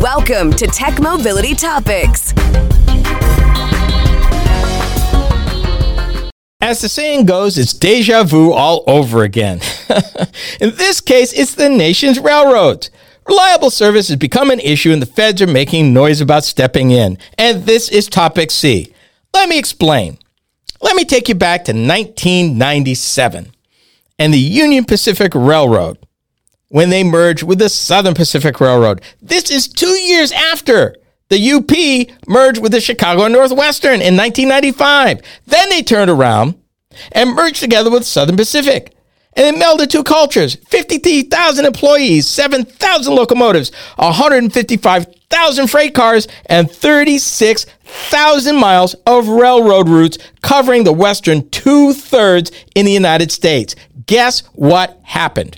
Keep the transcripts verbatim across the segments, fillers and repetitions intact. Welcome to Tech Mobility Topics. As the saying goes, it's deja vu all over again. In this case, it's the nation's railroads. Reliable service has become an issue and the feds are making noise about stepping in. And this is topic C. Let me explain. Let me take you back to nineteen ninety-seven and the Union Pacific Railroad when they merged with the Southern Pacific Railroad. This is two years after the U P merged with the Chicago and Northwestern in nineteen ninety-five. Then they turned around and merged together with Southern Pacific. And they melded two cultures, fifty-three thousand employees, seven thousand locomotives, one hundred fifty-five thousand freight cars, and thirty-six thousand miles of railroad routes covering the western two-thirds in the United States. Guess what happened?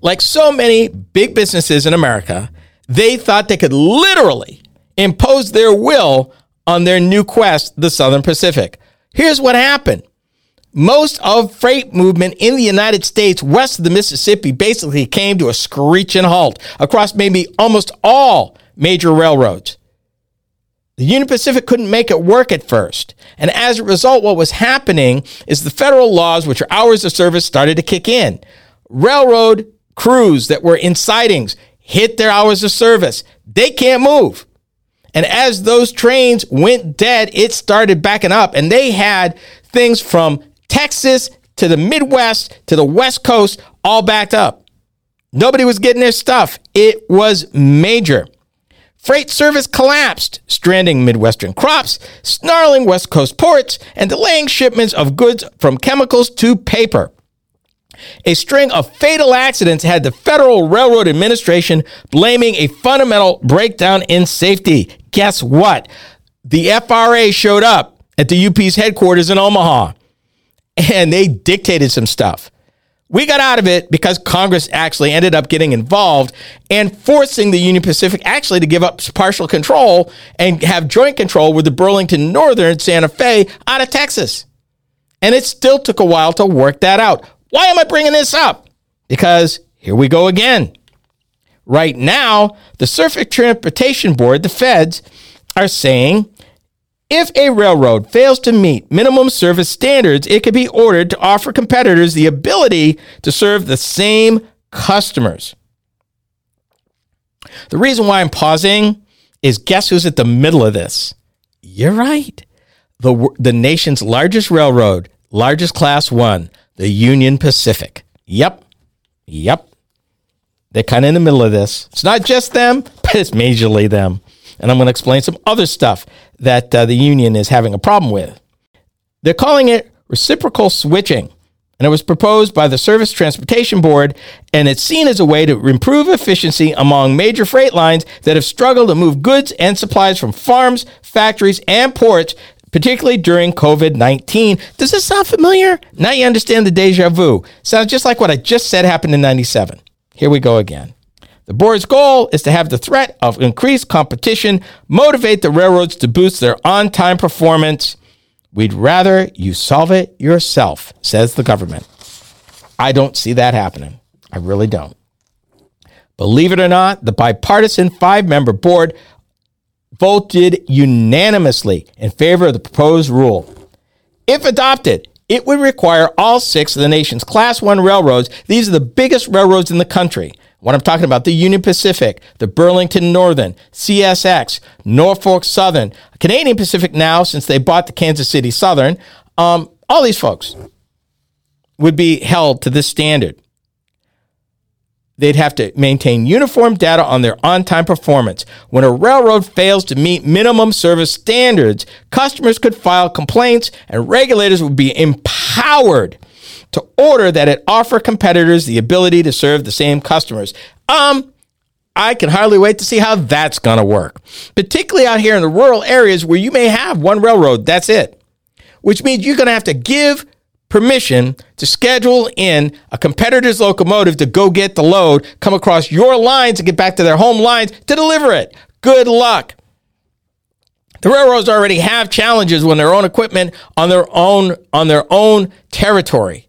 Like so many big businesses in America, they thought they could literally impose their will on their new quest, the Southern Pacific. Here's what happened. Most of freight movement in the United States west of the Mississippi basically came to a screeching halt across maybe almost all major railroads. The Union Pacific couldn't make it work at first. And as a result, what was happening is the federal laws, which are hours of service, started to kick in. Railroad crews that were in sidings hit their hours of service. They can't move. And as those trains went dead, it started backing up. And they had things from Texas to the Midwest to the West Coast all backed up. Nobody was getting their stuff. It was major. Freight service collapsed, stranding Midwestern crops, snarling West Coast ports, and delaying shipments of goods from chemicals to paper. A string of fatal accidents had the Federal Railroad Administration blaming a fundamental breakdown in safety. Guess what? The F R A showed up at the U P's headquarters in Omaha, and they dictated some stuff. We got out of it because Congress actually ended up getting involved and forcing the Union Pacific actually to give up partial control and have joint control with the Burlington Northern Santa Fe out of Texas. And it still took a while to work that out. Why am I bringing this up? Because here we go again. Right now, the Surface Transportation Board, the feds, are saying if a railroad fails to meet minimum service standards, it could be ordered to offer competitors the ability to serve the same customers. The reason why I'm pausing is guess who's at the middle of this? You're right. The, the nation's largest railroad, largest class one, the Union Pacific. Yep. Yep. They're kind of in the middle of this. It's not just them, but it's majorly them. And I'm going to explain some other stuff that uh, the union is having a problem with. They're calling it reciprocal switching. And it was proposed by the Surface Transportation Board. And it's seen as a way to improve efficiency among major freight lines that have struggled to move goods and supplies from farms, factories, and ports, particularly during covid nineteen. Does this sound familiar? Now you understand the deja vu. Sounds just like what I just said happened in ninety-seven. Here we go again. The board's goal is to have the threat of increased competition motivate the railroads to boost their on-time performance. We'd rather you solve it yourself, says the government. I don't see that happening. I really don't. Believe it or not, the bipartisan five-member board voted unanimously in favor of the proposed rule. If adopted, it would require all six of the nation's Class one railroads. These are the biggest railroads in the country. What I'm talking about, the Union Pacific, the Burlington Northern, C S X, Norfolk Southern, Canadian Pacific now since they bought the Kansas City Southern, um, all these folks would be held to this standard. They'd have to maintain uniform data on their on-time performance. When a railroad fails to meet minimum service standards, customers could file complaints and regulators would be empowered to order that it offer competitors the ability to serve the same customers. Um, I can hardly wait to see how that's going to work, particularly out here in the rural areas where you may have one railroad. That's it, which means you're going to have to give permission to schedule in a competitor's locomotive to go get the load, come across your lines and get back to their home lines to deliver it. Good luck. The railroads already have challenges when their own equipment on their own on their own territory.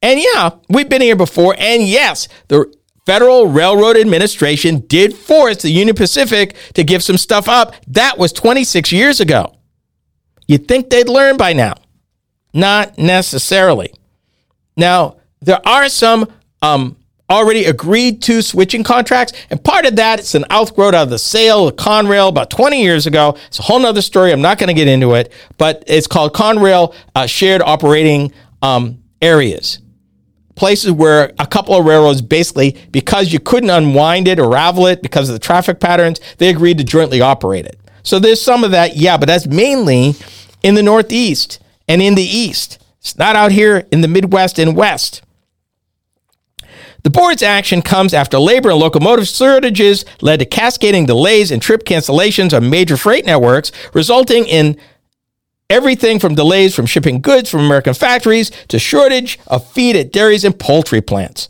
And yeah, we've been here before. And yes, the Federal Railroad Administration did force the Union Pacific to give some stuff up. That was twenty-six years ago. You'd think they'd learn by now. Not necessarily. Now, there are some um, already agreed to switching contracts, and part of that, it's an outgrowth out of the sale of Conrail about twenty years ago. It's a whole nother story. I'm not going to get into it, but it's called Conrail uh, Shared Operating um, Areas. Places where a couple of railroads basically, because you couldn't unwind it or ravel it because of the traffic patterns, they agreed to jointly operate it. So there's some of that, yeah, but that's mainly in the Northeast and in the East. It's not out here in the Midwest and West. The board's action comes after labor and locomotive shortages led to cascading delays and trip cancellations on major freight networks, resulting in everything from delays from shipping goods from American factories to shortage of feed at dairies and poultry plants.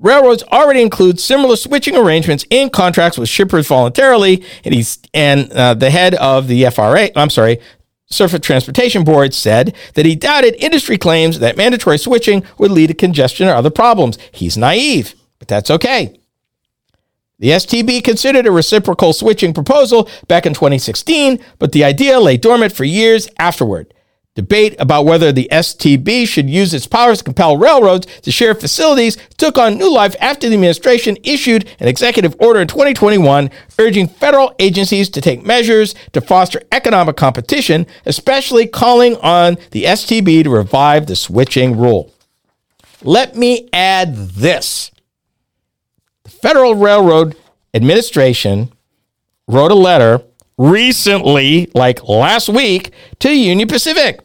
Railroads already include similar switching arrangements in contracts with shippers voluntarily, and he's, and uh, the head of the F R A, I'm sorry, Surface Transportation Board said that he doubted industry claims that mandatory switching would lead to congestion or other problems. He's naive, but that's okay. The S T B considered a reciprocal switching proposal back in twenty sixteen, but the idea lay dormant for years afterward. Debate about whether the S T B should use its powers to compel railroads to share facilities took on new life after the administration issued an executive order in twenty twenty-one urging federal agencies to take measures to foster economic competition, especially calling on the S T B to revive the switching rule. Let me add this. The Federal Railroad Administration wrote a letter recently, like last week, to Union Pacific.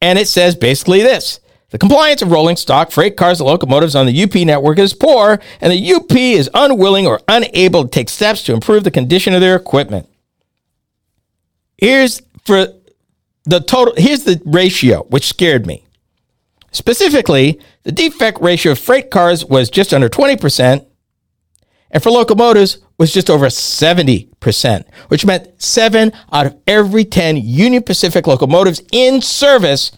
And it says basically this. The compliance of rolling stock, freight cars, and locomotives on the U P network is poor, and the U P is unwilling or unable to take steps to improve the condition of their equipment. Here's for the total, here's the ratio, which scared me. Specifically, the defect ratio of freight cars was just under twenty percent, and for locomotives was just over seventy percent, which meant seven out of every ten Union Pacific locomotives in service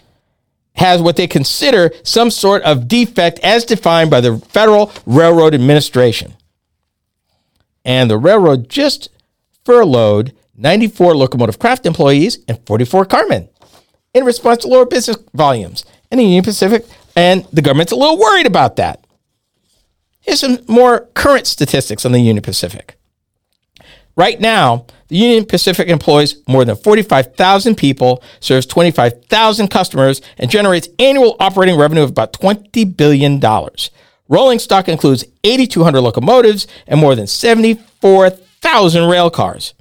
has what they consider some sort of defect as defined by the Federal Railroad Administration. And the railroad just furloughed ninety-four locomotive craft employees and forty-four carmen in response to lower business volumes. And the Union Pacific and the government's a little worried about that. Here's some more current statistics on the Union Pacific. Right now, the Union Pacific employs more than forty-five thousand people, serves twenty-five thousand customers, and generates annual operating revenue of about twenty billion dollars. Rolling stock includes eighty-two hundred locomotives and more than seventy-four thousand rail cars.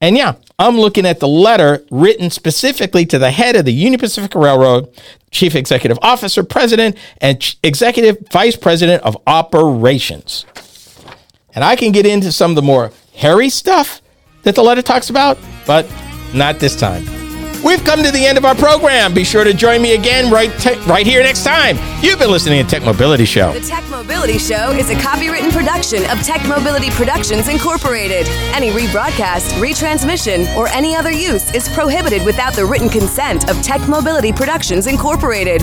And yeah, I'm looking at the letter written specifically to the head of the Union Pacific Railroad, Chief Executive Officer, President, and Ch- Executive Vice President of Operations. And I can get into some of the more hairy stuff that the letter talks about, but not this time. We've come to the end of our program. Be sure to join me again right te- right here next time. You've been listening to Tech Mobility Show. The Tech Mobility Show is a copywritten production of Tech Mobility Productions, Incorporated. Any rebroadcast, retransmission, or any other use is prohibited without the written consent of Tech Mobility Productions, Incorporated.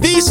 These